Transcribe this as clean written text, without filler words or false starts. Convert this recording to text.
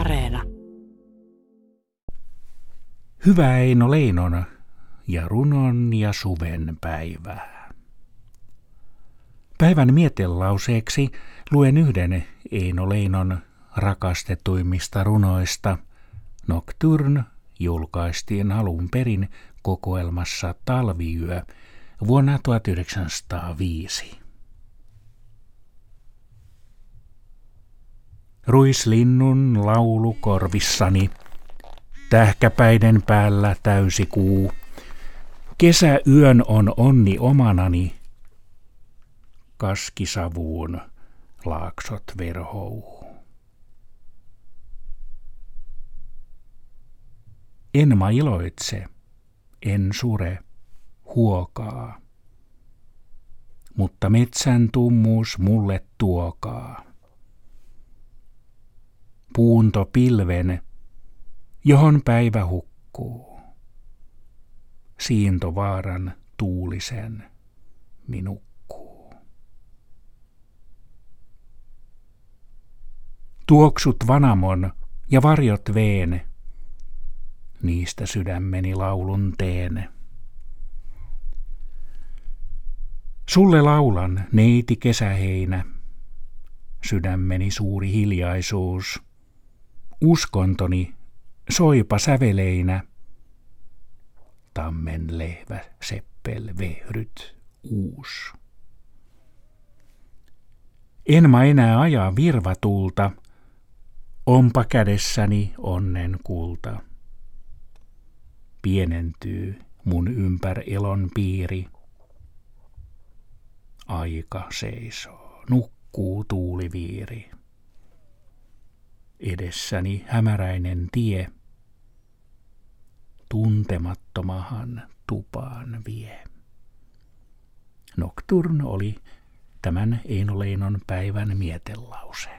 Areena. Hyvää Eino Leinon ja runon ja suven päivää. Päivän mietelauseeksi luen yhden Eino Leinon rakastetuimmista runoista. Nocturne julkaistiin alun perin kokoelmassa Talviyö vuonna 1905. Ruislinnun laulu korvissani, tähkäpäiden päällä täysi kuu. Kesäyön on onni omanani, kaskisavuun laaksot verhou. En mä iloitse, en sure, huokaa, mutta metsän tummuus mulle tuokaa. Puunto pilven, johon päivä hukkuu. Siintovaaran tuulisen minukkuu. Tuoksut vanamon ja varjot veen, niistä sydämeni laulun teen. Sulle laulan, neiti kesäheinä, sydämeni suuri hiljaisuus. Uskontoni soipa säveleinä, tammen lehvä seppel vehryt uus. En mä enää ajaa virvatulta, onpa kädessäni onnen kulta. Pienentyy mun ympär elon piiri, aika seisoo, nukkuu tuuliviiri. Edessäni hämäräinen tie, tuntemattomahan tupaan vie. Nocturne oli tämän Eino Leinon päivän mietelause.